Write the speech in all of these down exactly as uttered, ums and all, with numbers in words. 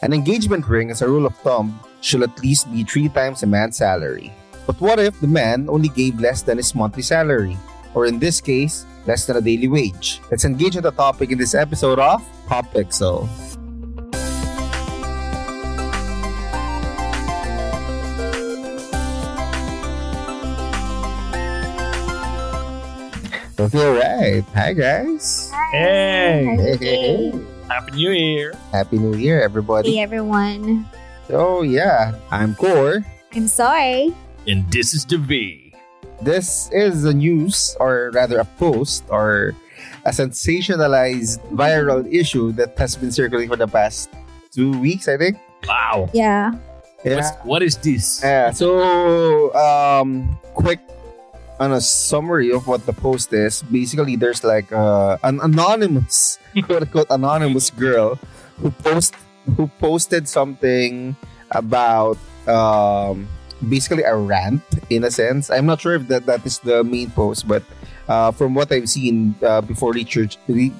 An engagement ring, as a rule of thumb, should at least be three times a man's salary. But what if the man only gave less than his monthly salary? Or in this case, less than a daily wage? Let's engage in the topic in this episode of Pop Pixel. Okay, right. Hi, guys. Hi. Hey. Hey, hey, hey. Happy New Year. Happy New Year, everybody. Hey, everyone. So, yeah, I'm Kor. I'm Soy. And this is the Vii. This is the news, or rather a post, or a sensationalized viral issue that has been circulating for the past two weeks, I think. Wow. Yeah. yeah. What's, what is this? Yeah. So, um, quick. On a summary of what the post is, basically there's like uh, an anonymous, quote unquote, anonymous girl who post who posted something about um, basically a rant in a sense. I'm not sure if that, that is the main post, but uh, from what I've seen uh, before research re-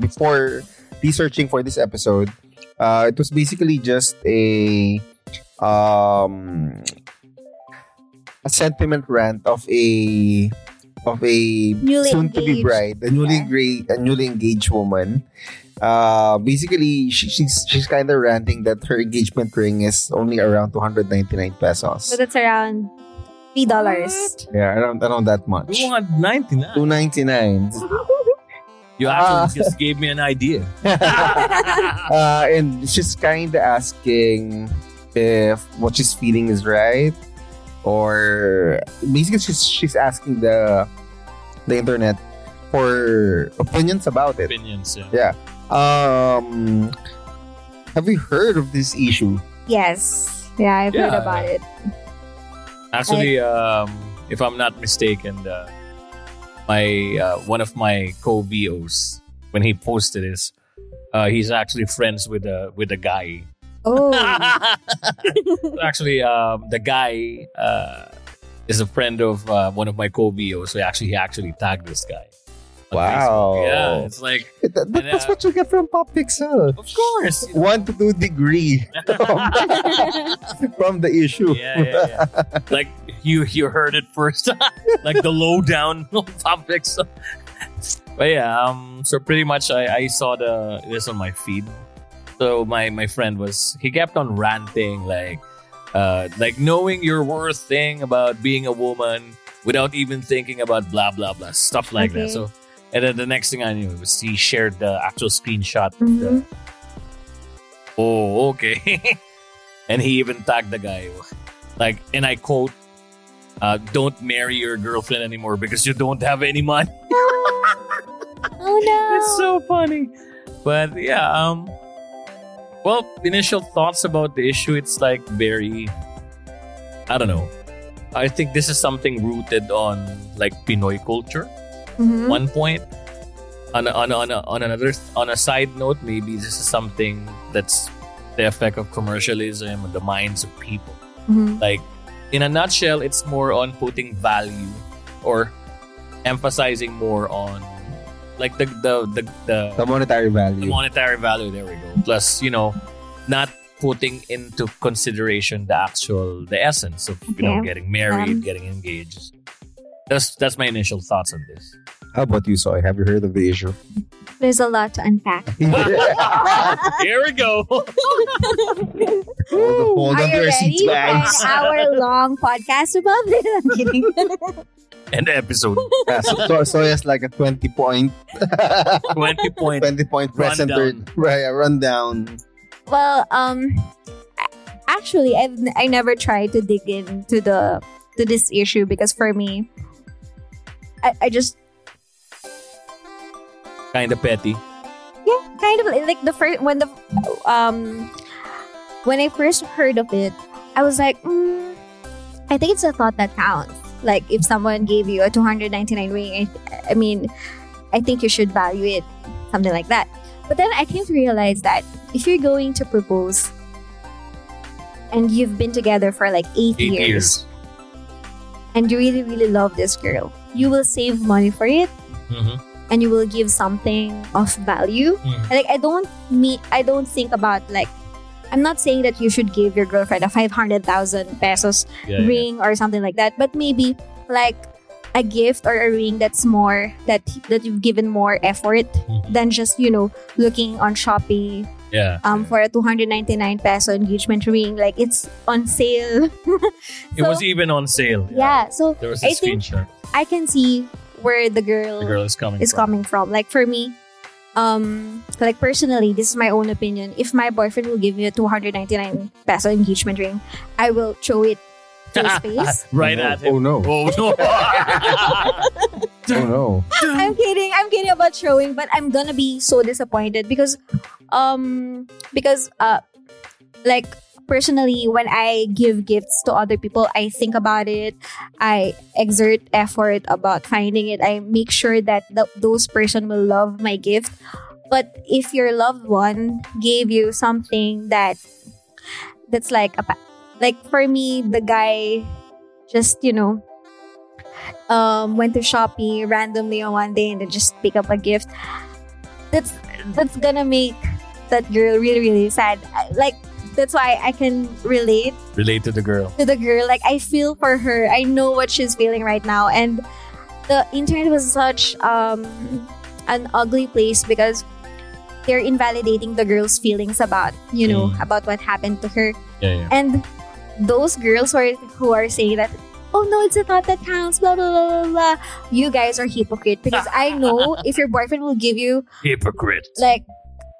before researching for this episode, uh, it was basically just a. Um, A sentiment rant of a of a soon-to-be bride, a newly yeah. gray, a newly engaged woman. Uh, basically, she, she's she's kind of ranting that her engagement ring is only around two hundred ninety-nine pesos. So that's around three dollars. Yeah, around around that much. two ninety-nine. two ninety-nine. You actually uh, just gave me an idea. uh, and she's kind of asking if what she's feeling is right. Or basically, she's she's asking the the internet for opinions about it. Opinions, yeah. yeah. Um, have you heard of this issue? Yes. Yeah, I've yeah. heard about it. Actually, I... um, if I'm not mistaken, uh, my uh, one of my co-V Os when he posted this, uh, he's actually friends with a with a guy. Oh, actually, um, the guy uh, is a friend of uh, one of my co-V Os. So actually, he actually tagged this guy. Wow! Facebook. Yeah, it's like it, that, and, that's uh, what you get from Pop Pixel. Of course, you know. One to two degree from, from the issue. Yeah, yeah, yeah. Like you, you heard it first, like the lowdown on Pop Pixel. But yeah, um, so pretty much, I, I saw the this on my feed. So my, my friend was, he kept on ranting, like, uh, like knowing your worth thing about being a woman without even thinking about blah, blah, blah, stuff like okay. that. So, and then the next thing I knew was he shared the actual screenshot. Mm-hmm. Of the, oh, okay. And he even tagged the guy. Like, and I quote, uh, don't marry your girlfriend anymore because you don't have any money. Oh, no. It's so funny. But yeah, um... well, initial thoughts about the issue, it's like very, I don't know. I think this is something rooted on like Pinoy culture. Mm-hmm. One point. On a, on a, on a, on another on a side note, maybe this is something that's the effect of commercialism and the minds of people. Mm-hmm. Like in a nutshell, it's more on putting value or emphasizing more on like the the, the the the monetary value. The monetary value, there we go. Plus, you know, not putting into consideration the actual the essence of okay. you know getting married, um, getting engaged. That's that's my initial thoughts on this. How about you, Soy? Have you heard of the issue? There's a lot to unpack. Here we go. Hold on to your seats, guys. An hour long podcast about this. I'm kidding. An episode. Yeah, so, so, so it's like a twenty point twenty point twenty point presenter rundown. Well, um actually I've I never tried to dig into the to this issue because for me I, I just kind of petty. Yeah, kind of like the first when the um when I first heard of it, I was like, mm, I think it's a thought that counts. Like, if someone gave you a two hundred ninety-nine ring, I, I mean, I think you should value it. Something like that. But then I came to realize that if you're going to propose and you've been together for like eight, eight years, years and you really, really love this girl, you will save money for it. Mm-hmm. And you will give something of value. Mm-hmm. And like, I don't mean, I don't think about like I'm not saying that you should give your girlfriend a five hundred thousand pesos yeah, ring yeah. or something like that, but maybe like a gift or a ring that's more that that you've given more effort mm-hmm. than just, you know, looking on Shopee yeah. um for a two hundred ninety-nine peso engagement ring, like it's on sale. So, it was even on sale. Yeah, yeah so there was a I screenshot. I can see where the girl, the girl is coming is from. coming from. Like for me, um like personally, this is my own opinion. If my boyfriend will give me a two hundred ninety-nine peso engagement ring, I will throw it to his face. Right oh, at him. Oh no. Oh no. Oh no. I'm kidding. I'm kidding about throwing, but I'm gonna be so disappointed because um because uh like personally, when I give gifts to other people, I think about it. I exert effort about finding it. I make sure that th- those person will love my gift. But if your loved one gave you something that that's like a, like for me, the guy just, you know, um, went to Shopee randomly on one day and then just pick up a gift. That's that's gonna make that girl really, really sad. Like. That's why I can relate. Relate to the girl. To the girl. Like, I feel for her. I know what she's feeling right now. And the internet was such um, an ugly place because they're invalidating the girl's feelings about, you know, mm. about what happened to her. Yeah, yeah. And those girls who are, who are saying that, oh no, it's a thought that counts, blah, blah, blah, blah, blah. You guys are hypocrite because I know if your boyfriend will give you... Hypocrite. Like,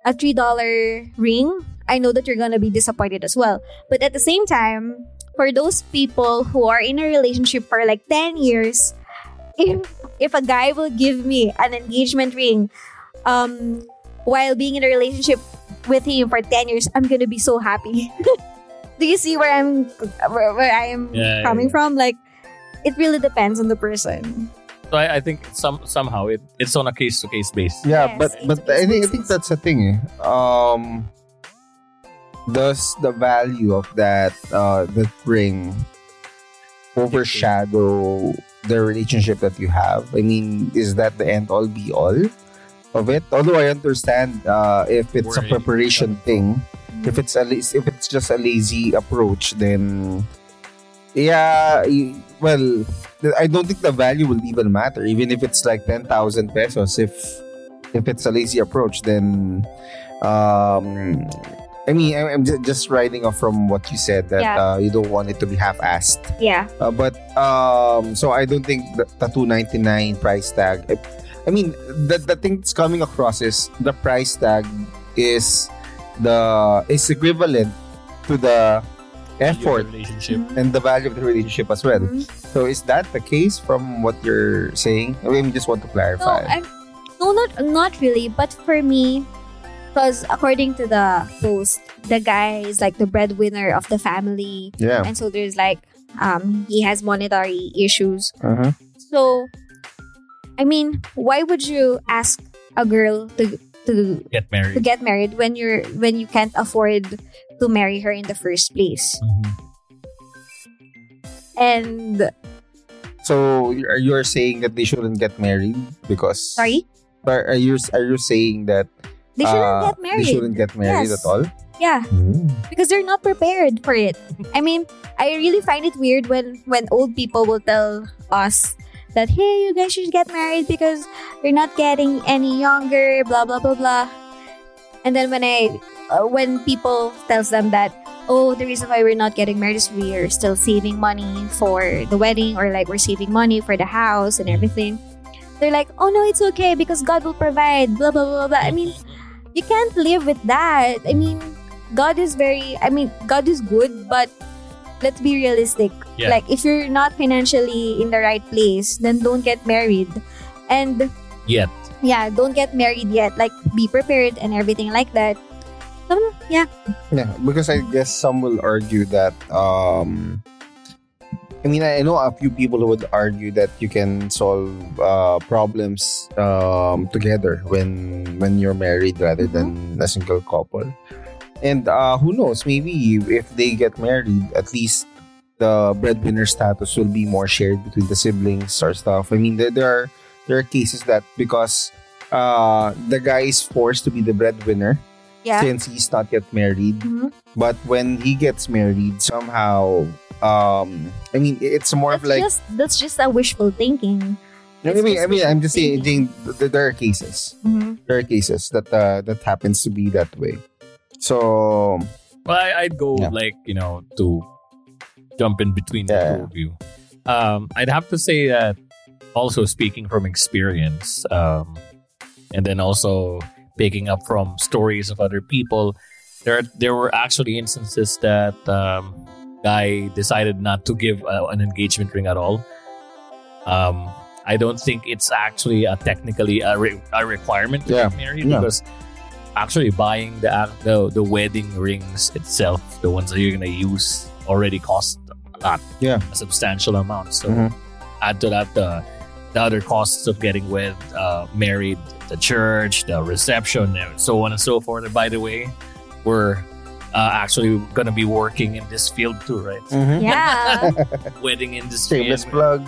a three dollar ring... I know that you're gonna be disappointed as well. But at the same time, for those people who are in a relationship for like ten years, if if a guy will give me an engagement ring um, while being in a relationship with him for ten years, I'm gonna be so happy. Do you see where I'm where, where I am yeah, coming yeah. from? Like, it really depends on the person. So I, I think some somehow it, it's on a case to case basis. Yeah, yes, but but I think, I think that's the thing. Eh? Um. Does the value of that uh, the ring overshadow the relationship that you have? I mean, is that the end all be all of it? Although I understand uh, if it's a preparation thing, if it's a if it's just a lazy approach, then yeah, well, I don't think the value will even matter. Even if it's like ten thousand pesos, if if it's a lazy approach, then. Um, I mean, I'm just riding off from what you said that yeah. uh, you don't want it to be half-assed. Yeah. Uh, but, um, so I don't think the, the two ninety-nine price tag... It, I mean, the, the thing that's coming across is the price tag is the is equivalent to the effort relationship. And the value of the relationship as well. Mm-hmm. So is that the case from what you're saying? I mean, just want to clarify. No, I'm, no not, not really. But for me... Because according to the post, the guy is like the breadwinner of the family. Yeah. And so there's like, um, he has monetary issues. Uh-huh. So, I mean, why would you ask a girl to to get married, to get married when you're when you can't afford to marry her in the first place? Mm-hmm. And so you're saying that they shouldn't get married because sorry, are you are you saying that? They shouldn't uh, get married. They shouldn't get married yes. at all? Yeah. Mm. Because they're not prepared for it. I mean, I really find it weird when, when old people will tell us that, hey, you guys should get married because you're not getting any younger, blah, blah, blah, blah. And then when I, uh, when people tells them that, oh, the reason why we're not getting married is we're still saving money for the wedding or like we're saving money for the house and everything. They're like, oh, no, it's okay because God will provide, blah, blah, blah, blah. I mean... You can't live with that. I mean, God is very... I mean, God is good, but let's be realistic. Yeah. Like, if you're not financially in the right place, then don't get married. And... Yet. Yeah, don't get married yet. Like, be prepared and everything like that. Um, yeah. Yeah, because I guess some will argue that... Um, I mean, I know a few people who would argue that you can solve uh, problems um, together when when you're married rather than a single couple. And uh, who knows, maybe if they get married, at least the breadwinner status will be more shared between the siblings or stuff. I mean, there, there are there are cases that because uh, the guy is forced to be the breadwinner, yeah. since he's not yet married. Mm-hmm. But when he gets married, somehow, um, I mean, it's more that's of like... Just, that's just a wishful thinking. I mean, I mean, I'm just saying, there are cases. Mm-hmm. There are cases that uh, that happens to be that way. So... Well, I, I'd go yeah. like, you know, to jump in between the yeah. two of you. Um, I'd have to say that also speaking from experience, um, and then also picking up from stories of other people, there there were actually instances that um, guy decided not to give uh, an engagement ring at all. Um, I don't think it's actually a technically a, re- a requirement to yeah. get married yeah. because actually buying the, the the wedding rings itself, the ones that you're gonna use, already cost a lot, yeah, a substantial amount. So mm-hmm. add to that the, the other costs of getting wed, uh, married, the church, the reception, and so on and so forth. And by the way, we're uh, actually going to be working in this field too, right? Mm-hmm. Yeah, wedding industry. Shameless plug.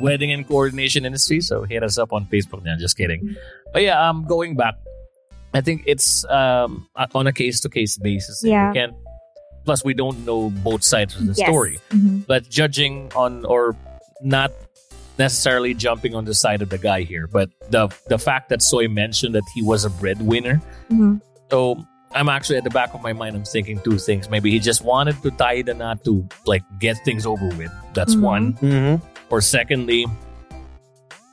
Wedding and coordination industry. So hit us up on Facebook. No, just kidding. But yeah, um, going back, I think it's um on a case to case basis. Yeah, you can't. Plus, we don't know both sides of the yes. story. Mm-hmm. But judging on or not necessarily jumping on the side of the guy here. But the the fact that Soy mentioned that he was a breadwinner. Mm-hmm. So I'm actually at the back of my mind, I'm thinking two things. Maybe he just wanted to tie the knot to like get things over with. That's mm-hmm. one. Mm-hmm. Or secondly,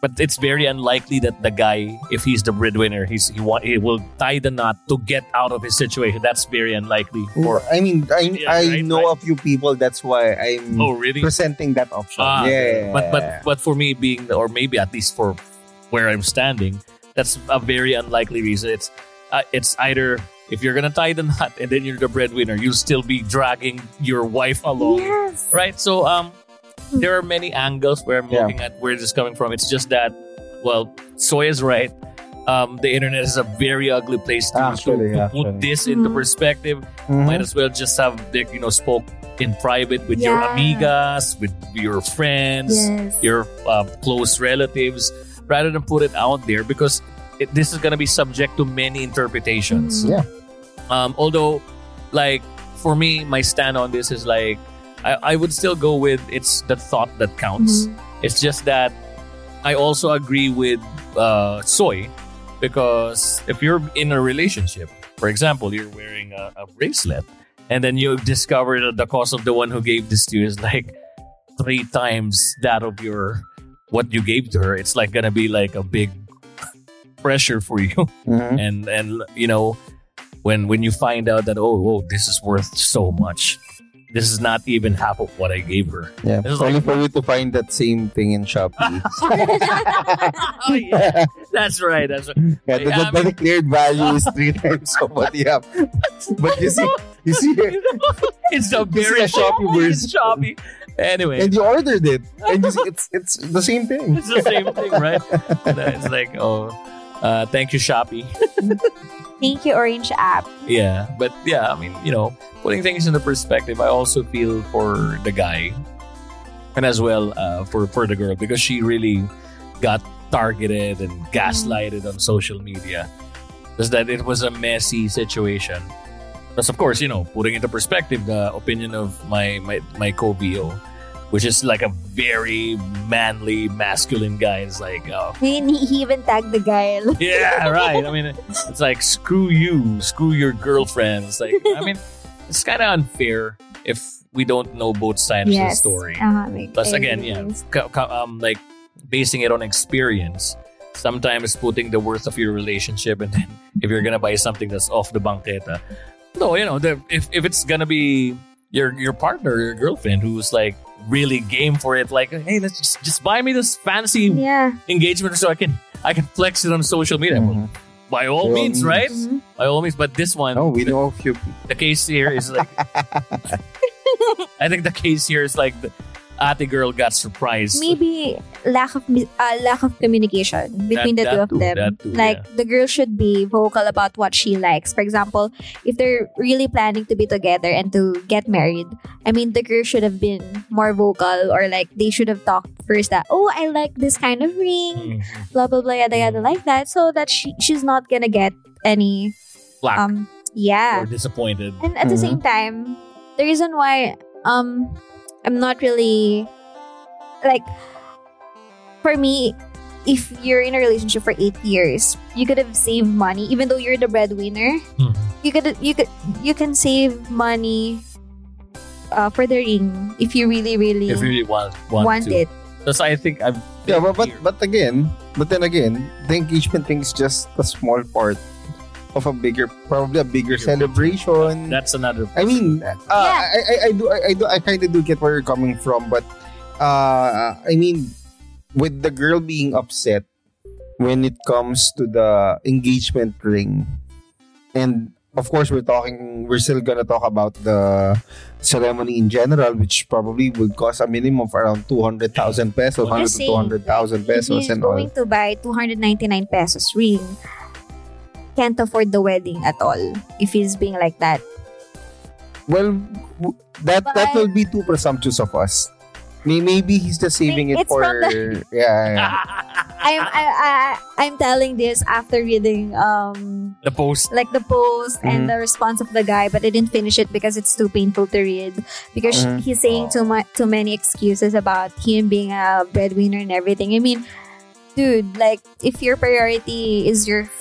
but it's very unlikely that the guy, if he's the breadwinner, he's he, wa- he will tie the knot to get out of his situation. That's very unlikely. Or I mean, I, yeah, I right, know right. a few people. That's why I'm oh, really? presenting that option. Uh, yeah, but but but for me being, or maybe at least for where I'm standing, that's a very unlikely reason. It's uh, it's either if you're gonna tie the knot and then you're the breadwinner, you'll still be dragging your wife along, yes. right? So um. there are many angles where I'm yeah. looking at where this is coming from. It's just that, well, Soy is right. Um, the internet is a very ugly place to, actually, to, to actually. put this mm-hmm. into perspective. Mm-hmm. Might as well just have, you know, spoke in private with yeah. your amigas, with your friends, yes. your uh, close relatives, rather than put it out there because it, this is going to be subject to many interpretations. Mm-hmm. Yeah. Um, although, like, for me, my stand on this is like, I, I would still go with it's the thought that counts. Mm-hmm. It's just that I also agree with uh, Soy because if you're in a relationship, for example, you're wearing a, a bracelet and then you discover that the cost of the one who gave this to you is like three times that of your what you gave to her. It's like going to be like a big pressure for you. Mm-hmm. And, and you know, when, when you find out that, oh, whoa, this is worth so much. This is not even half of what I gave her. Yeah, it's only like, for you to find that same thing in Shopee. Oh, yeah. That's right. That's right. Yeah, the, the, the declared value is three times of what you have. But you see, you see, it's a very Shopee word. It's Shopee. Anyway, and you ordered it, and you see, it's it's the same thing. It's the same thing, right? It's like, oh, uh, thank you, Shopee. Thank you, Orange App. Yeah, but yeah, I mean, you know, putting things into perspective, I also feel for the guy and as well uh, for, for the girl because she really got targeted and gaslighted on social media. Just that it was a messy situation. Plus, of course, you know, putting into perspective the opinion of my, my, my co-V O, which is like a very manly, masculine guy. It's like, oh. He, he even tagged the guy. Yeah, right. I mean, it's like, screw you. Screw your girlfriends. Like, I mean, it's kind of unfair if we don't know both sides yes. of the story. Uh-huh, like, Plus, again, yeah, ca- ca- um, like basing it on experience, sometimes putting the worth of your relationship and then if you're going to buy something that's off the banqueta. No, you know, the, if, if it's going to be your your partner, your girlfriend who's like, really game for it, like, hey, let's just, just buy me this fancy yeah. engagement so I can I can flex it on social media. Mm-hmm. Well, by all, all means, means, right? Mm-hmm. By all means, but this one, oh, we the, know a few people. The case here is like, I think the case here is like the ate girl got surprised. Maybe lack of uh, lack of communication between that, the that two too, of them. Too, like yeah. the girl should be vocal about what she likes. For example, if they're really planning to be together and to get married, I mean, the girl should have been more vocal or like they should have talked first that, oh, I like this kind of ring, mm-hmm. blah, blah, blah, yada, yada, like that. So that she, she's not gonna get any flack um, yeah. or disappointed. And at mm-hmm. the same time, the reason why um I'm not really, like, for me, if you're in a relationship for eight years, you could have saved money. Even though you're the breadwinner, mm. you could you could you can save money uh, for the ring if you really really if you really want want, want to. it. That's I think I've yeah, but but, but again, but then again, the engagement thing is just a small part of a bigger, probably a bigger, bigger celebration. That's another person. I mean, uh, yeah. I, I I do I, I do I kind of do get where you're coming from, but uh, I mean, with the girl being upset when it comes to the engagement ring, and of course we're talking we're still gonna talk about the ceremony in general, which probably would cost a minimum of around two hundred thousand pesos, one hundred to two hundred thousand pesos, and all. If you're going to buy two hundred ninety-nine pesos ring, can't afford the wedding at all if he's being like that. Well, that but, that will be too presumptuous of us. Maybe he's just saving it for the, yeah, yeah. I'm I, I I'm telling this after reading um the post, like the post mm-hmm. and the response of the guy, but I didn't finish it because it's too painful to read, because mm-hmm. he's saying too much, too many excuses about him being a breadwinner and everything. I mean, dude, like, if your priority is your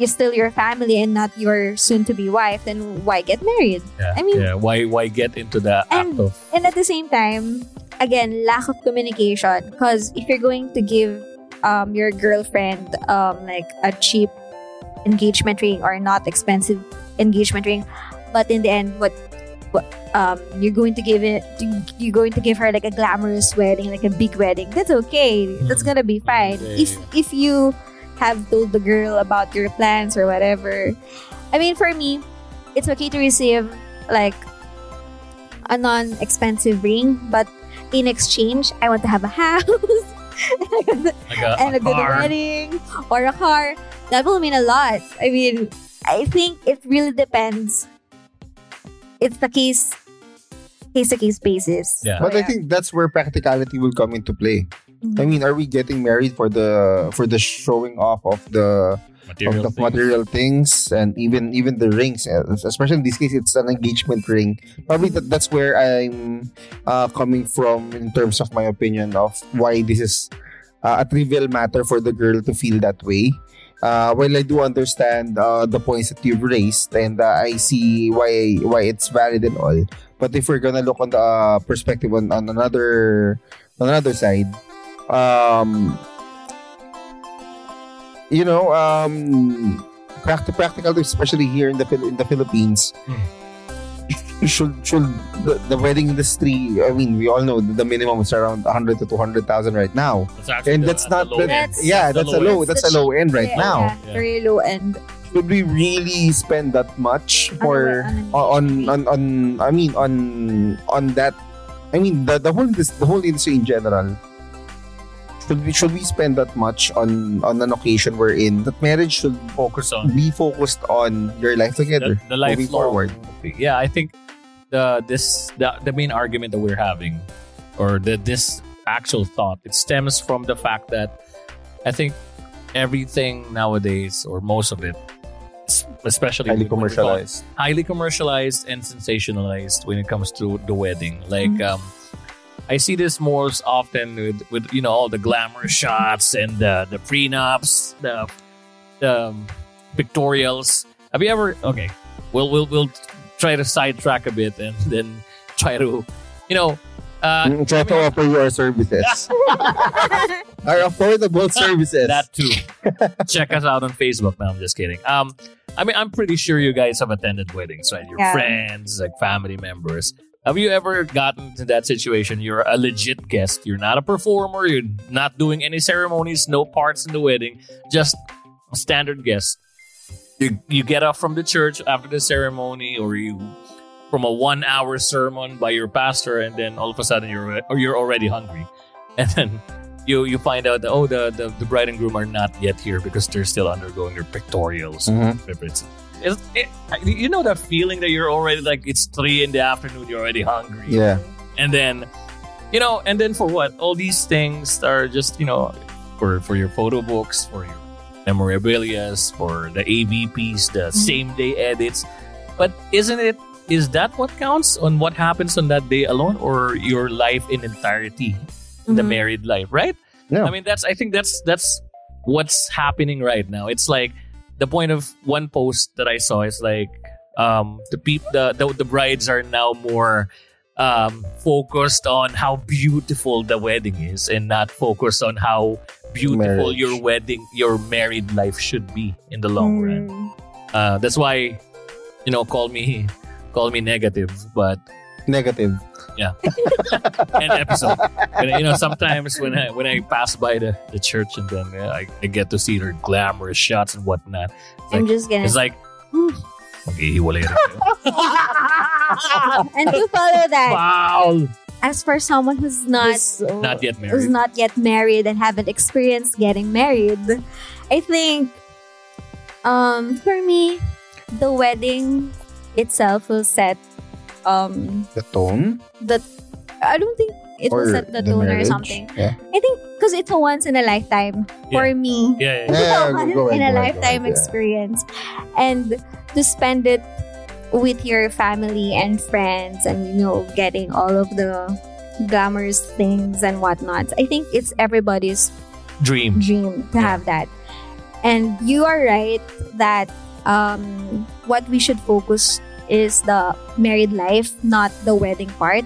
is still your family and not your soon-to-be wife, then why get married? Yeah, I mean, yeah. why why get into the and, act of and at the same time. Again, lack of communication. Because if you're going to give um, your girlfriend um, like a cheap engagement ring or not expensive engagement ring, but in the end, what, what um, you're going to give it, you're going to give her like a glamorous wedding, like a big wedding. That's okay. That's gonna be fine. Okay. If if you have told the girl about your plans or whatever, I mean, for me, it's okay to receive like a non-expensive ring, but in exchange, I want to have a house and, like a, and a, a good car. wedding or a car. That will mean a lot. I mean, I think it really depends. It's the case, case to case basis. Yeah. But yeah. I think that's where practicality will come into play. Mm-hmm. I mean, are we getting married for the for the showing off of the material, of the things. material things and even even the rings? Especially in this case, it's an engagement ring. Probably that, that's where I'm uh, coming from in terms of my opinion of why this is uh, a trivial matter for the girl to feel that way. Uh, while I do understand uh, the points that you've raised, and uh, I see why why it's valid and all, but if we're gonna look on the uh, perspective on, on another on another side. Um, you know, um, practical, practical, especially here in the in the Philippines, mm. should should the, the wedding industry? I mean, we all know the minimum is around one hundred to two hundred thousand right now, that's and the, that's not the that's, yeah, that's, that's a low, that's, that's a low end right yeah, now, yeah, yeah. very low end. Should we really spend that much for on on, on on I mean on on that? I mean the the whole the whole industry in general. Should we, should we spend that much on, on an occasion we're in? That marriage should focus on be focused on your life together, the, the life moving forward. Yeah, I think the this the, the main argument that we're having, or the this actual thought, it stems from the fact that I think everything nowadays, or most of it, especially highly commercialized, thought, highly commercialized and sensationalized when it comes to the wedding, like. Mm-hmm. Um, I see this more often with, with you know, all the glamour shots and the the prenups, the the pictorials. Have you ever? Okay, we'll we'll we'll try to sidetrack a bit and then try to, you know, uh, try to offer your services, our affordable services. That too. Check us out on Facebook. No, I'm just kidding. Um, I mean, I'm pretty sure you guys have attended weddings, right? Your yeah. friends, like family members. Have you ever gotten to that situation? You're a legit guest. You're not a performer. You're not doing any ceremonies, no parts in the wedding. Just a standard guest. You you get off from the church after the ceremony, or you from a one-hour sermon by your pastor, and then all of a sudden you're or you're already hungry, and then you you find out that oh the the, the bride and groom are not yet here because they're still undergoing their pictorials. Mm-hmm. It, it, you know that feeling that you're already like it's three in the afternoon, you're already hungry. Yeah. And then, you know, and then for what? All these things are just, you know, for, for your photo books, for your memorabilias, or the A V Ps, the same-day edits. But isn't it, is that what counts on what happens on that day alone, or your life in entirety, mm-hmm. the married life, right? No. I mean, that's. I think that's that's what's happening right now. It's like the point of one post that I saw is like um, the, peop, the the the brides are now more um, focused on how beautiful the wedding is, and not focused on how beautiful marriage. your wedding, your married life should be in the long mm. run. Uh, that's why, you know, call me call me negative, but negative. Yeah. An episode. And, you know, sometimes when I when I pass by the, the church and then yeah, I, I get to see their glamorous shots and whatnot. It's I'm like, just gonna. It's like, hmm. okay, hiwalay na kayo. And to follow that, wow. As for someone who's not so, not yet married, who's not yet married and haven't experienced getting married, I think, um, for me, the wedding itself will set. Um, the tone? The, I don't think it or was at the, the tone marriage. or something. Yeah. I think because it's a once in a lifetime yeah. for me. Yeah, yeah, yeah. yeah, yeah go, go in go, a go, lifetime go, experience. Yeah. And to spend it with your family and friends and, you know, getting all of the glamorous things and whatnot. I think it's everybody's dream, dream to yeah. have that. And you are right that um, what we should focus is the married life, not the wedding part.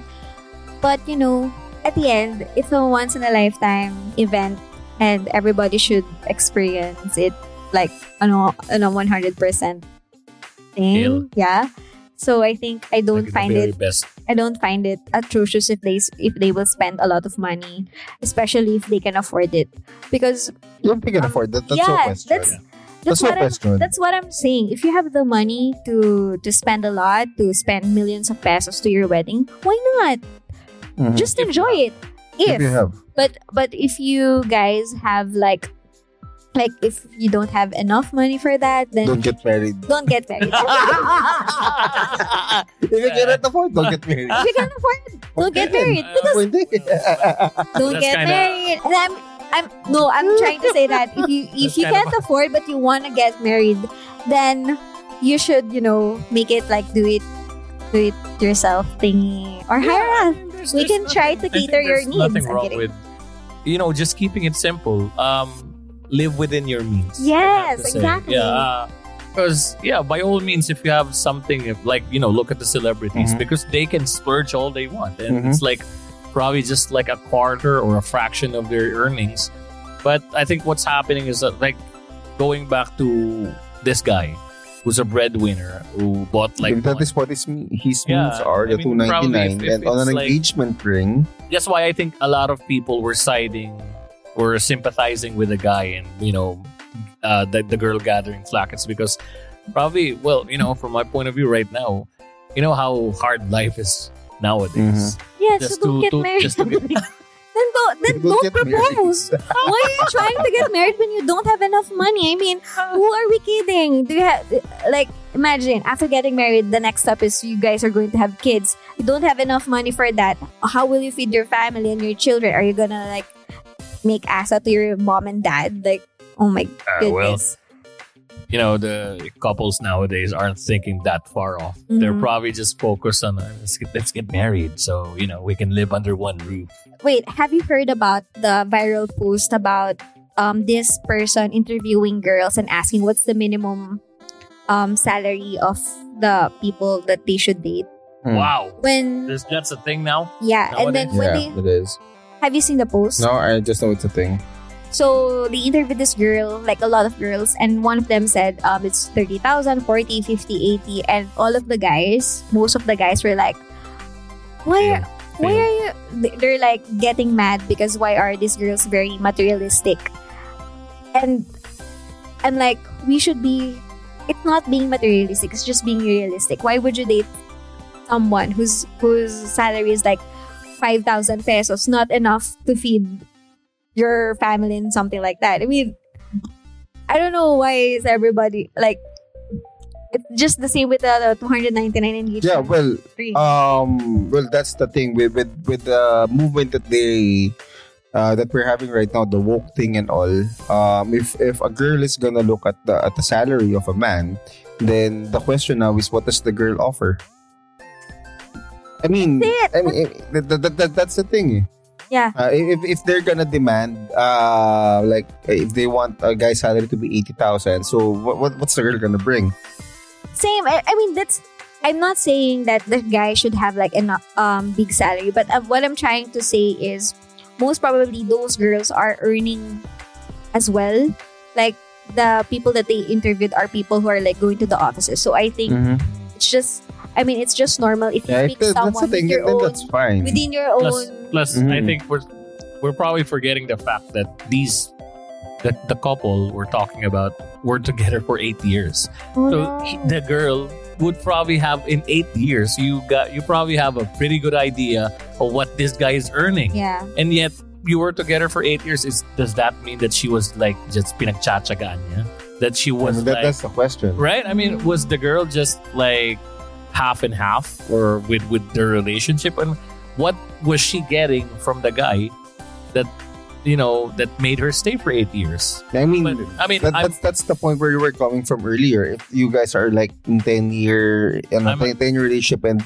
But, you know, at the end, it's a once-in-a-lifetime event and everybody should experience it like on a, on a one hundred percent thing. Ill. Yeah. So I think I don't like find it best. I don't find it atrocious if they, if they will spend a lot of money, especially if they can afford it. Because... If they can um, afford that, that's yeah, so question. That's, that's, what I'm, that's what I'm saying. If you have the money to to spend a lot, to spend millions of pesos to your wedding, why not? Mm-hmm. Just enjoy it. If, if you have. But but if you guys have like like if you don't have enough money for that, then don't get married. Don't get married. If you cannot afford, don't get married. If you can't afford, don't get married. Because don't that's get kinda... married. And I'm I'm no, I'm trying to say that if you if That's you can't of... afford but you want to get married, then you should, you know, make it like do it do it yourself thingy or hire yeah, us. I mean, there's, we there's can nothing, try to cater your needs. Nothing wrong with, you know, just keeping it simple. Um, live within your means. Yes, exactly. Yeah, because uh, yeah, by all means, if you have something, if, like, you know, look at the celebrities mm-hmm. because they can splurge all they want, and mm-hmm. it's like. Probably just like a quarter or a fraction of their earnings. But I think what's happening is that, like, going back to this guy who's a breadwinner who bought like that one. Is what his his yeah, moves are, I the mean, two ninety-nine if, if and on an like, engagement ring. That's why I think a lot of people were siding or sympathizing with the guy and, you know, uh, the, the girl gathering flack. It's because probably, well, you know, from my point of view right now, you know how hard life is nowadays. Mm-hmm. Yeah, just so don't to, get to, married. Just to get... then don't, then don't propose. Why are you trying to get married when you don't have enough money? I mean, who are we kidding? Do you have, like, imagine after getting married, the next step is you guys are going to have kids. You don't have enough money for that. How will you feed your family and your children? Are you gonna like make asa to your mom and dad? Like, oh my uh, goodness. Well. You know, the couples nowadays aren't thinking that far off. Mm-hmm. They're probably just focused on, let's get, let's get married so, you know, we can live under one roof. Wait, have you heard about the viral post about um, this person interviewing girls and asking what's the minimum um, salary of the people that they should date? Mm. Wow. When There's, that's a thing now? Yeah. Nowadays? And then when yeah, they, it is. Have you seen the post? No, I just know it's a thing. So, they interviewed this girl, like a lot of girls, and one of them said um, it's thirty thousand, forty, fifty, eighty, and all of the guys, most of the guys were like, why are, why are you, they're like getting mad because why are these girls very materialistic? And I'm like, we should be, it's not being materialistic, it's just being realistic. Why would you date someone whose, whose salary is like five thousand pesos, not enough to feed your family and something like that? I mean, I don't know why is everybody like it's just the same with the, the two ninety-nine engagement. Yeah, well, um, well, that's the thing with with, with the movement that they uh, that we're having right now, the woke thing and all, um, if if a girl is gonna look at the at the salary of a man, then the question now is, what does the girl offer? I mean, that's it. I mean, it, that, that, that, that's the thing. Yeah. Uh, if if they're gonna demand, uh, like if they want a guy's salary to be eighty thousand, so what, what what's the girl gonna bring? Same. I, I mean, that's. I'm not saying that the guy should have like a um big salary, but uh, what I'm trying to say is, most probably those girls are earning as well. Like the people that they interviewed are people who are like going to the offices. So I think mm-hmm. it's just. I mean, it's just normal if you yeah, pick it, someone that's, thing, your own, that's fine. Within your own. Plus, plus mm-hmm. I think we're we're probably forgetting the fact that these that the couple we're talking about were together for eight years. Oh, so no. he, the girl would probably have in eight years you got you probably have a pretty good idea of what this guy is earning. Yeah. And yet you were together for eight years. Is, does that mean that she was like just pinagchachagan? Yeah. That she was. I mean, that, like, that's the question, right? I mean, was the girl just like half and half, or with with their relationship, and what was she getting from the guy that, you know, that made her stay for eight years? I mean, but, I mean, that, that's that's the point where you were coming from earlier. If you guys are like in ten year, you know, ten, ten year relationship, and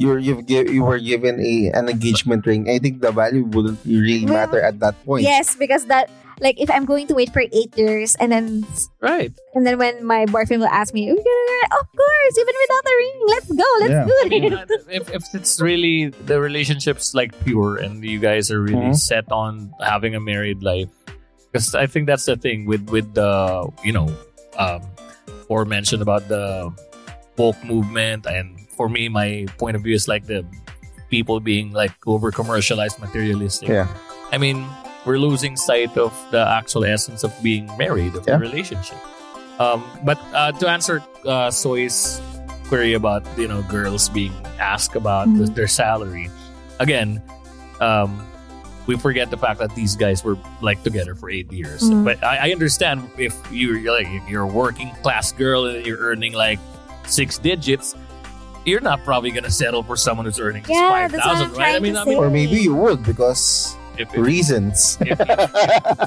you're you've give, you were given a an engagement ring, I think the value wouldn't really well, matter at that point. Yes, because that. Like, if I'm going to wait for eight years and then... Right. And then when my boyfriend will ask me, of course, even without a ring, let's go, let's yeah. do it. Yeah. If, if it's really, the relationship's like pure and you guys are really mm-hmm. set on having a married life. Because I think that's the thing with, with the, you know, um, Kor mentioned about the woke movement. And for me, my point of view is like the people being like over-commercialized, materialistic. Yeah. I mean... we're losing sight of the actual essence of being married, of yeah. the relationship. Um, but uh, to answer uh, Soy's query about, you know, girls being asked about mm-hmm. the, their salary, again, um, we forget the fact that these guys were like together for eight years. Mm-hmm. But I, I understand if you're, you're like if you're a working class girl and you're earning like six digits. You're not probably gonna settle for someone who's earning yeah, just five thousand, right? I mean, I mean, or maybe you would because. If it, reasons. If, if, if,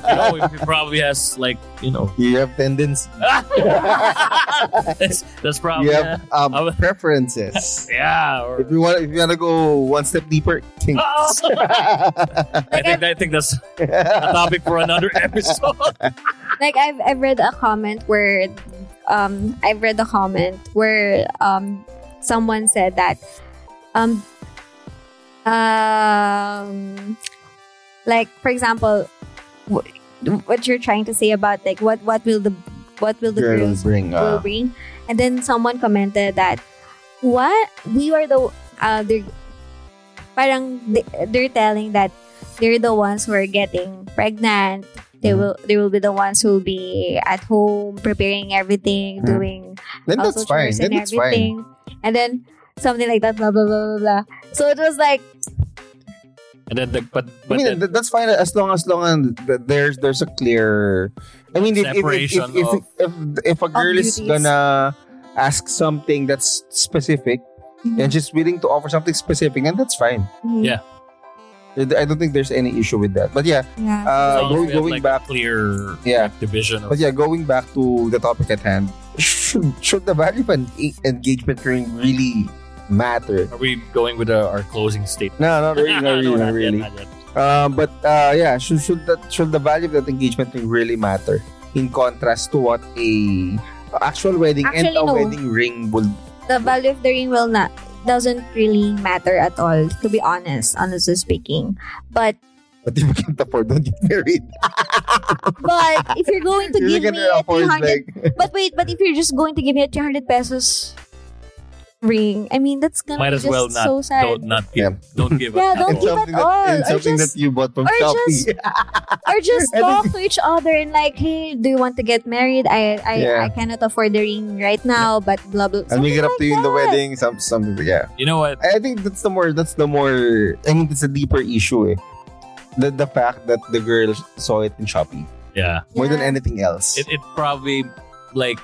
you know, if he probably has like, you know. You have tendencies. that's, that's probably. You have uh, um, uh, preferences. Yeah. Or, if you want, if you want to go one step deeper, kinks. Oh! I think I think that's a topic for another episode. Like I've I've read a comment where, um, I've read a comment where um, someone said that, um, um. Like, for example, what you're trying to say about like what, what will the what will the girls bring, uh, will bring, and then someone commented that what we are the uh they're, parang they're telling that they're the ones who are getting pregnant. They will they will be the ones who will be at home preparing everything, mm. doing then that's fine, then that's everything. fine, and then something like that, blah blah blah blah blah. So it was like. And then the, but, but I mean, then, that's fine as long as long as there's there's a clear. I mean, if if if, if, if, if, if a girl is gonna ask something that's specific mm-hmm. and she's willing to offer something specific, and that's fine. Mm-hmm. Yeah, I don't think there's any issue with that. But yeah, yeah. Uh, going, have, going like, back clear yeah. division. But yeah, going back to the topic at hand, should should the value and engagement ring really? Matter. Are we going with uh, our closing statement? No, not really, not really, no, not really. Not yet, not yet. Uh, but uh, yeah, should should, that, should the value of that engagement ring really matter in contrast to what a actual wedding Actually, and a no. wedding ring would? The value of the ring will not doesn't really matter at all. To be honest, honestly speaking, but. But if you can't afford, don't get married. But if you're going to you're give me a three hundred, like... but wait, but if you're just going to give me a three hundred pesos. Ring. I mean, that's gonna Might be as just well not, so sad. Don't not give. Yeah. Don't give. Yeah, don't give at all. That, and something just, that you bought from or Shopee. Just, or just talk to each other and like, hey, do you want to get married? I I, yeah. I cannot afford the ring right now, but blah blah. And we get up like to you in the wedding. Some something. Yeah. You know what? I think that's the more. That's the more. I think it's a deeper issue. Eh? The the fact that the girl saw it in Shopee. Yeah. More yeah. than anything else. It it probably like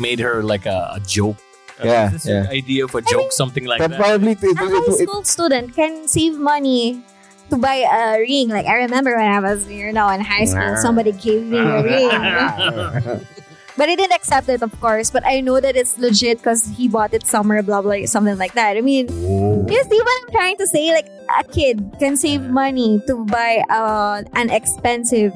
made her like a, a joke. I yeah, mean, is this yeah. idea of a joke, I mean, something like that. Probably, it, it, it, a high school it, student can save money to buy a ring. Like, I remember when I was, you know, in high school, somebody gave me a ring. But I didn't accept it, of course. But I know that it's legit because he bought it somewhere, blah, blah, something like that. I mean, you see what I'm trying to say? Like, a kid can save money to buy uh, an expensive,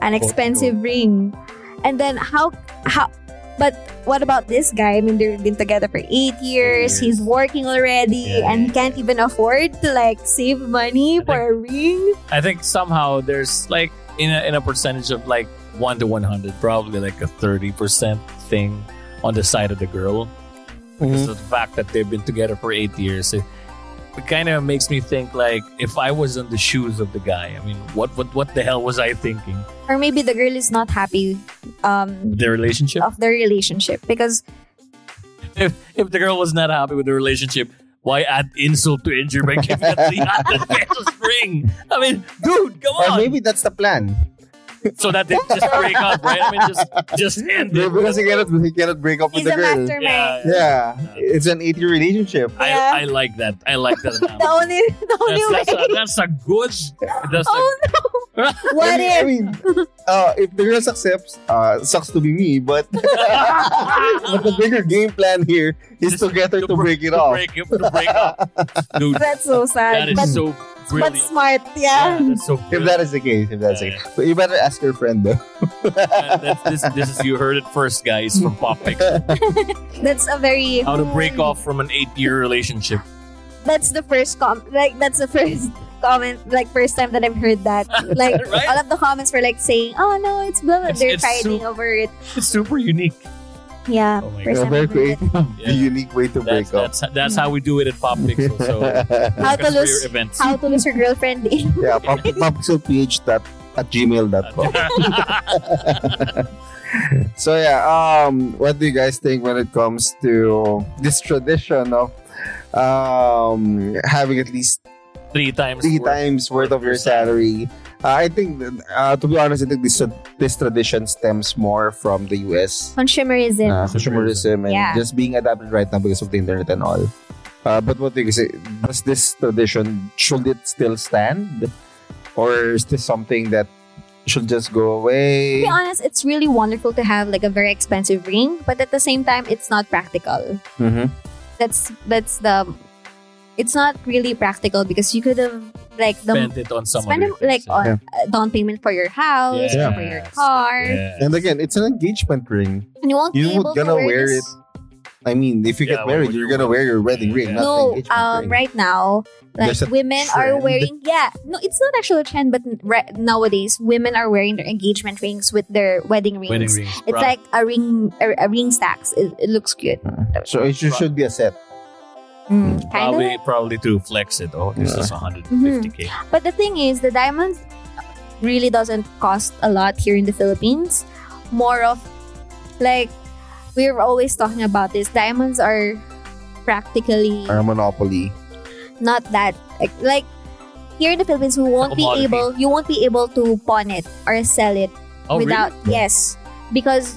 an expensive ring. And then how, how... But what about this guy? I mean, they've been together for eight years. He's working already yeah. and can't even afford to like save money I for think, a ring. I think somehow there's like in a, in a percentage of like one to one hundred, probably like a thirty percent thing on the side of the girl mm-hmm. because of the fact that they've been together for eight years. It, it kind of makes me think like if I was in the shoes of the guy, I mean, what what what the hell was I thinking? Or maybe the girl is not happy um, the relationship? Of their relationship. Because if, if the girl was not happy with the relationship, why add insult to injury by giving a three hundred pesos ring? I mean, dude, come on. Or maybe that's the plan. So that they just break up, right? I mean, just, just end yeah, it. Because he cannot, he cannot break up He's with the girl. He's a mastermind. Yeah. yeah. It's an eight-year relationship. Yeah. I, I like that. I like that. the only, the only that's, way. That's a, that's a good... That's oh, a, no. What I mean, if? I mean, uh, if the girl accepts, uh, sucks to be me, but but the bigger game plan here is to get her to, to break, break it to off. Break it, to break up. Dude, that's so sad. That is but, so brilliant. But smart, yeah. yeah that's so if that is the case, if that's yeah, the case. Yeah. But you better ask your friend, though. yeah, that's, this, this is, you heard it first, guys, from Pop Pixel. That's a very... How to break off from an eight-year relationship. That's the first comp. Like, that's the first... comment like first time that I've heard that like right? All of the comments were like saying oh no it's blah it's, they're it's fighting su- over it it's super unique yeah oh first time creative yeah. The unique way to that's, break that's, up that's how we do it at Pop Pixel so how, to lose, how to lose your girlfriend yeah Pop Pixel P H at gmail dot com so yeah um what do you guys think when it comes to this tradition of um having at least Three times Three worth, times worth of your salary. Uh, I think, uh, to be honest, I think this, uh, this tradition stems more from the U S. Consumerism. Uh, consumerism and yeah. just being adapted right now because of the internet and all. Uh, but what do you say? Does this tradition, should it still stand? Or is this something that should just go away? To be honest, it's really wonderful to have like a very expensive ring. But at the same time, it's not practical. Mm-hmm. That's that's the... It's not really practical because you could have like the spend it on some spend it, like on yeah. uh, down payment for your house, yeah. for yeah. your car, yeah. and again, it's an engagement ring. And you won't you be able gonna to wear, wear it. I mean, if you yeah, get married, you're you gonna wear your wedding ring. Yeah. Not no, the um, ring. Right now, like women trend. Are wearing. Yeah, no, it's not actually a trend, but re- nowadays women are wearing their engagement rings with their wedding rings. Wedding rings it's right. like a ring, a, a ring stacks. It, it looks cute. So it should, should be a set. Mm, probably, kinda? probably to flex it. Oh, this yeah. is one hundred fifty thousand. Mm-hmm. But the thing is, the diamonds really doesn't cost a lot here in the Philippines. More of like we're always talking about this. Diamonds are practically are a monopoly. Not that like, like here in the Philippines, we won't be able. You won't be able to pawn it or sell it oh, without really? yes, because.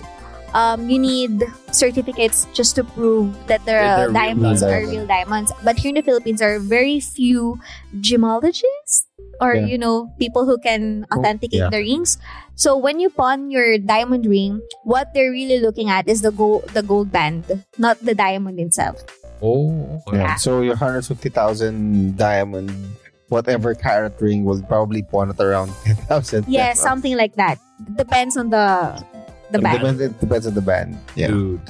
Um, you need certificates just to prove that the yeah, diamonds real diamond. are real diamonds. But here in the Philippines, there are very few gemologists or, yeah. you know, people who can authenticate oh, yeah. the rings. So when you pawn your diamond ring, what they're really looking at is the gold, the gold band, not the diamond itself. Oh, okay. yeah. So your one hundred fifty thousand diamond, whatever carat ring will probably pawn at around ten thousand. Yeah, ten thousand. Something like that. Depends on the... The band. It depends, it depends on the band. Yeah. Dude,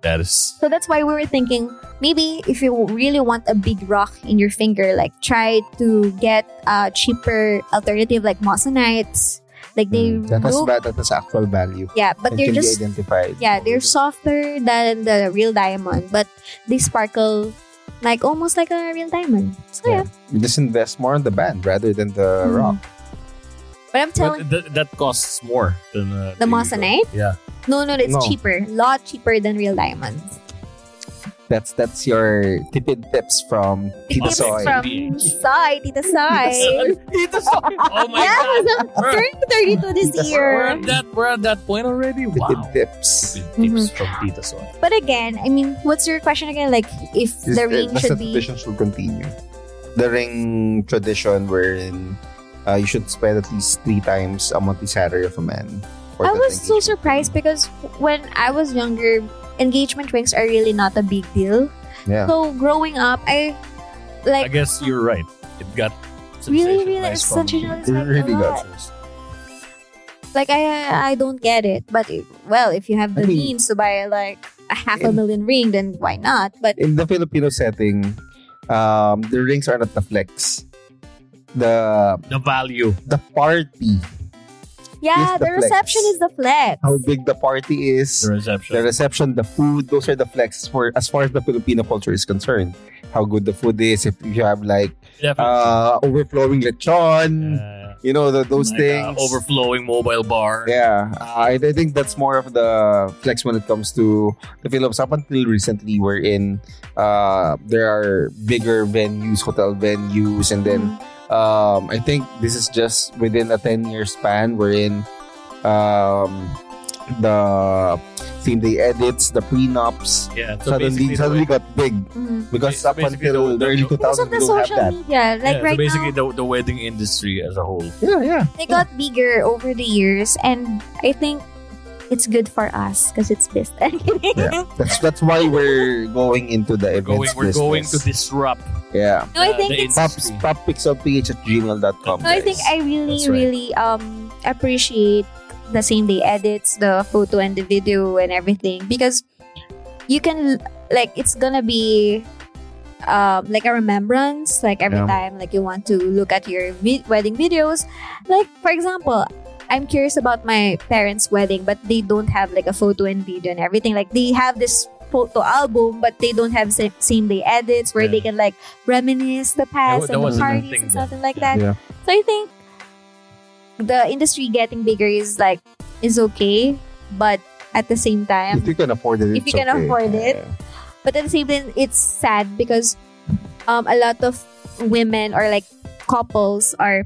that is... So that's why we were thinking, maybe if you really want a big rock in your finger, like try to get a cheaper alternative like mossanites. Like they... Mm, that was bad. That was actual value. Yeah, but they're just... Identified. Yeah, they're softer than the real diamond, but they sparkle like almost like a real diamond. So yeah. yeah. You just invest more on the band rather than the mm. rock. But I'm telling but th- that costs more than uh, the moissanite. Yeah. No, no, it's no. cheaper. A lot cheaper than real diamonds. That's that's your tip and tips from Tita Soy. From Soy, Tita Soy. Tita Soy. Oh my yeah, god. I'm turning thirty-two this Tita year. We're at, that, we're at that point already. Wow. Tip and tips. Tip and tips mm-hmm. from Tita Soy. But again, I mean, what's your question again? Like, if is the ring should be. The tradition should continue. the ring tradition wherein uh, you should spend at least three times a monthly salary of a man. I was so surprised because when I was younger, engagement rings are really not a big deal. Yeah. So growing up, I like. I guess you're right. It got really, really sensationalized. It really got sensationalized. Like I, I don't get it. But it, well, if you have the I mean, means to buy like a half in, a million ring, then why not? But in the Filipino setting, um, the rings are not the flex. The the value, the party. Yeah, the, the reception is the flex. How big the party is. The reception. The reception, the food, those are the flexes for as far as the Filipino culture is concerned. How good the food is, if you have like uh, overflowing lechon, uh, you know, the, those like things. Uh, overflowing mobile bar. Yeah, I, I think that's more of the flex when it comes to the Philippines. Up until recently, we're in, uh, there are bigger venues, hotel venues, and then mm-hmm. Um, I think this is just within a ten-year span wherein um, the theme day edits, the prenups, yeah, so suddenly suddenly got big mm-hmm. because up until the early two thousands we don't have that. Media, like yeah, right so basically now, the, the wedding industry as a whole. Yeah, yeah. They yeah. got bigger over the years, and I think it's good for us because it's business. yeah. That's that's why we're going into the events going, We're business. going to disrupt. Yeah. No, I think uh, it's pop, pop pixel ph at gmail dot com. No, I think I really, right. really um appreciate the same day edits, the photo and the video and everything, because you can like it's gonna be um like a remembrance. Like every yeah. time, like you want to look at your vi- wedding videos. Like for example, I'm curious about my parents' wedding, but they don't have like a photo and video and everything. Like they have this photo album, but they don't have same day edits where yeah. they can like reminisce the past that, and that the parties and something though. like that. Yeah. So I think the industry getting bigger is like is okay, but at the same time, if you can afford it, if you can okay. afford yeah. it, but at the same time, it's sad because um a lot of women or like couples are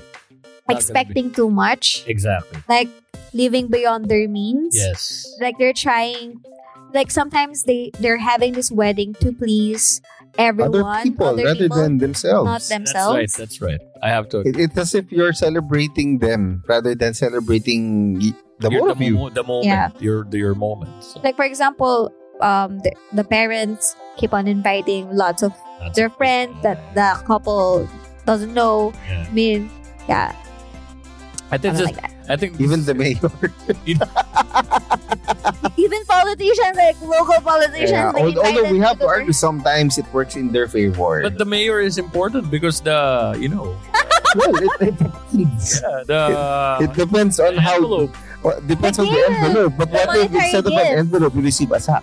Not expecting too much. Exactly. Like living beyond their means. Yes. Like they're trying. Like sometimes they, they're having this wedding to please everyone. Other people other rather people, than themselves. Not themselves. That's right. That's right. I have to. It, it's as if you're celebrating them rather than celebrating the, more the, of you. Mo- the moment. Yeah. Your, your moment. So. Like for example, um, the, the parents keep on inviting lots of That's their friends that the couple doesn't know. Yeah. I mean, yeah. I think, just, like I think even the mayor, even politicians like local politicians. Yeah. Like Although we have to argue sometimes it works in their favor. But the mayor is important because the you know. well, it, it depends. Yeah, the it, it depends on how. Envelope. Well, depends but on yeah, the envelope. But the what if instead of an envelope you receive a sack?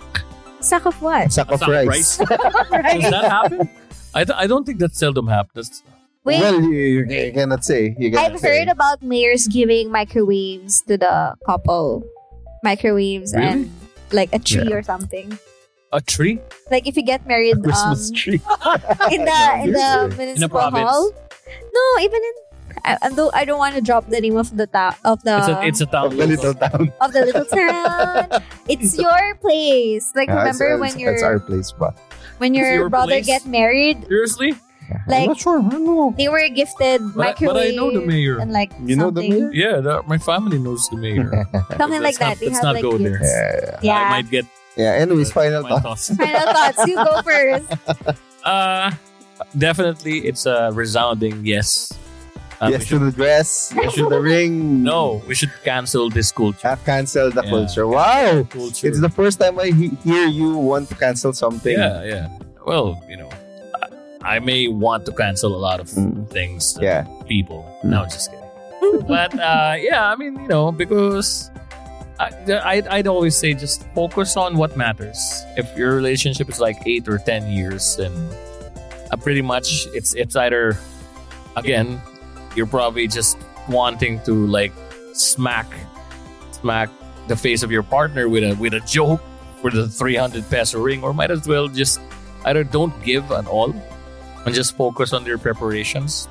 Sack of what? A sack of rice. Does that happen? I th- I don't think that seldom happens. Wait, well, you, you cannot say. You cannot I've say. heard about mayors giving microwaves to the couple. Microwaves really? and like a tree yeah. or something. A tree? Like if you get married, a Christmas um, tree in the no, in the municipal in hall. No, even in I, though I don't want to drop the name of the town ta- of the it's a, it's a town of the little town of the little town. It's your place. Like yeah, remember it's, when it's, your it's our place, but when your, your brother place? get married. Seriously. Like, I'm not sure. I don't know. They were gifted microwaves. But I know the mayor. And like you know something. the mayor? Yeah, the, my family knows the mayor. something like not, that. They let's have not like go gifts. there. Yeah, yeah. yeah. I might get... Yeah, anyways, final thoughts. Final thoughts. You go first. Uh, definitely, it's a resounding yes. Um, yes should, to the dress. Yes to the ring. No, we should cancel this culture. Uh, cancel the yeah, culture. Wow. Culture. It's the first time I he- hear you want to cancel something. Yeah, yeah. Well, you know. I may want to cancel a lot of mm. things, yeah. people. Mm. No, just kidding. But uh, yeah, I mean, you know, because I, I'd, I'd always say just focus on what matters. If your relationship is like eight or ten years, then uh, pretty much it's it's either again you're probably just wanting to like smack smack the face of your partner with a with a joke with a three hundred peso ring, or might as well just either don't give at all. And just focus on their preparations.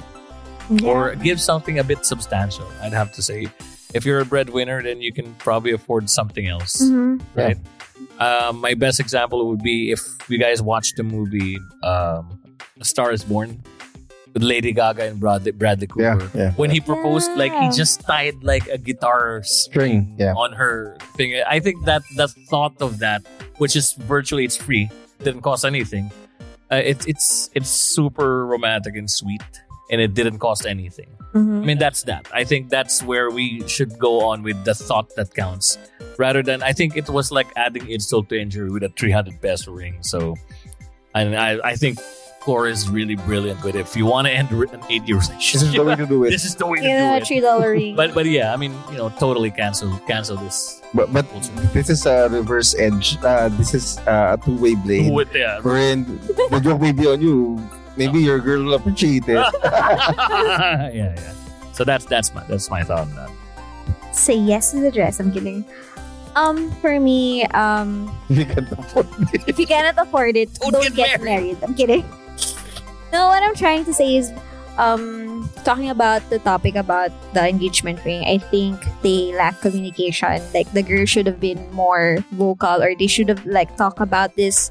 Yeah. Or give something a bit substantial, I'd have to say. If you're a breadwinner, then you can probably afford something else. Mm-hmm. Right? Yeah. Um, my best example would be if you guys watched the movie um, A Star is Born. with Lady Gaga and Bradley, Bradley Cooper. Yeah, yeah. When he proposed, like he just tied like a guitar string, string yeah. on her finger. I think that the thought of that, which is virtually it's free, didn't cost anything. Uh, it, it's it's super romantic and sweet, and it didn't cost anything. Mm-hmm. I mean, that's that. I think that's where we should go on with the thought that counts, rather than I think it was like adding insult to injury with a three hundred peso ring. So, and I I think Kor is really brilliant with it. If you want to end an eight-year relationship, this is the way to do it. This is the way to yeah, do it. Yeah, three dollars ring. But but yeah, I mean, you know, totally cancel cancel this. But but also. This is a reverse edge. Uh, this is a two-way blade. With yeah. Friend, the joke may be on you. Maybe no. your girl will appreciate it. yeah, yeah. So that's that's my that's my thought on that. Say yes to the dress. I'm kidding. Um, for me, um, you can't afford it. If you cannot afford it, don't, don't get, get married. married. I'm kidding. No, what I'm trying to say is, um, talking about the topic about the engagement ring, I think they lack communication. Like the girl should have been more vocal, or they should have like talked about this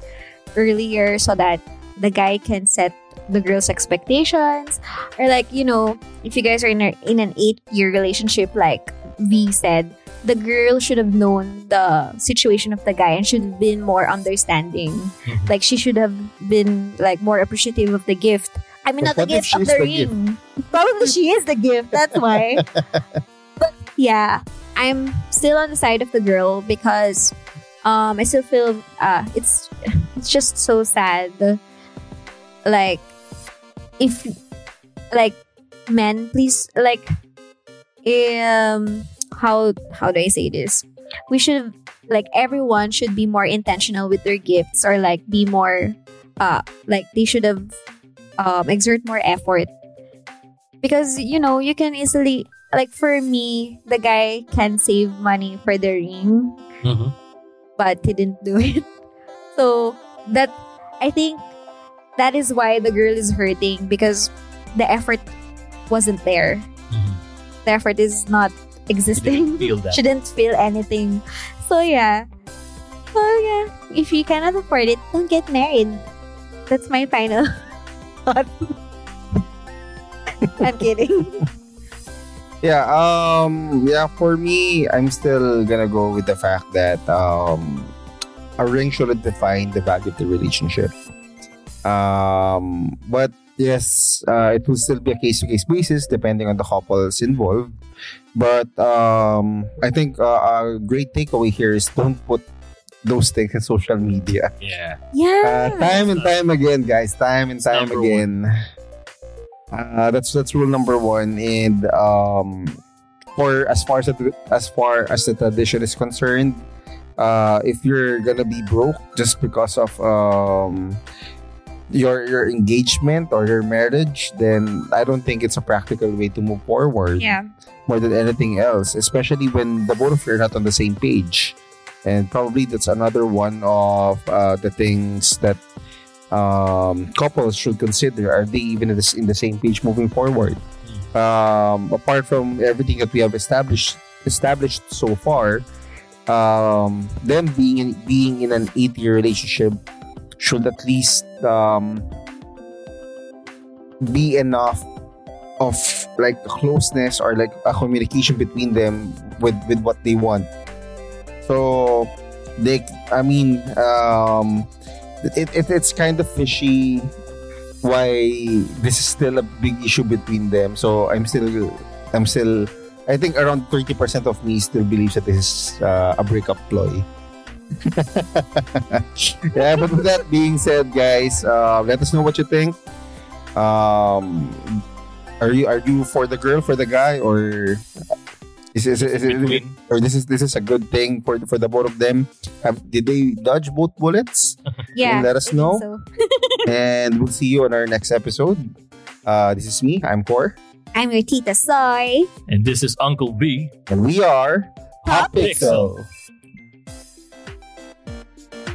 earlier so that the guy can set the girl's expectations. Or like, you know, if you guys are in, a, in an eight-year relationship, like V said, the girl should have known the situation of the guy and should have been more understanding. Mm-hmm. Like, she should have been, like, more appreciative of the gift. I mean, but not the gift, of the, the ring. Gift? Probably she is the gift, that's why. But, yeah, I'm still on the side of the girl because um, I still feel uh, it's it's just so sad. Like, if, like, men, please, like, um... How how do I say this? We should, like, everyone should be more intentional with their gifts, or like be more, uh, like they should have, um, exert more effort, because you know you can easily, like for me, the guy can save money for the ring, mm-hmm. but he didn't do it. So that I think that is why the girl is hurting, because the effort wasn't there. Mm-hmm. The effort is not. Existing. She didn't feel that. She didn't feel anything. So yeah. So yeah. If you cannot afford it, don't get married. That's my final thought. I'm kidding. Yeah, um yeah, for me, I'm still gonna go with the fact that um a ring shouldn't define the value of the relationship. Um but yes, uh, it will still be a case-to-case basis depending on the couples involved. But um, I think uh, a great takeaway here is don't put those things in social media. Yeah. Yeah. Uh, time and time again, guys. Time and time number again. Uh, that's that's rule number one. And um, for as far as the, as far as the tradition is concerned, uh, if you're gonna be broke just because of um. Your your engagement or your marriage, then I don't think it's a practical way to move forward. Yeah. More than anything else, especially when the both of you are not on the same page, and probably that's another one of uh, the things that um, couples should consider: are they even in the, in the same page moving forward? Um, apart from everything that we have established established so far, um, them being in, being in an eight-year relationship should at least um, be enough of like closeness or like a communication between them with, with what they want. So they, I mean, um, it, it it's kind of fishy why this is still a big issue between them. So I'm still, I'm still, I think around thirty percent of me still believes that this is uh, a breakup ploy. Yeah, but with that being said, guys, uh, let us know what you think. Um, are you are you for the girl, for the guy, or is is, is, is it or this is this is a good thing for for the both of them? Have, did they dodge both bullets? Yeah, and let us know. So. And we'll see you on our next episode. Uh, this is me. I'm Kor. I'm your Tita Soy. And this is Uncle B. And we are Pop Pixel.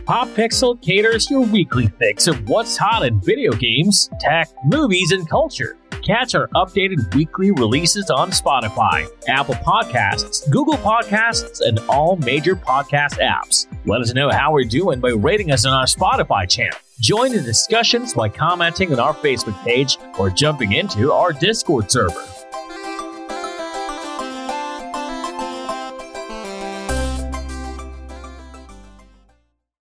Pop Pixel caters your weekly fix of what's hot in video games, tech, movies, and culture. catch our updated weekly releases on Spotify, Apple Podcasts, Google Podcasts, and all major podcast apps. Let us know how we're doing by rating us on our Spotify channel. Join the discussions by commenting on our Facebook page or jumping into our Discord server.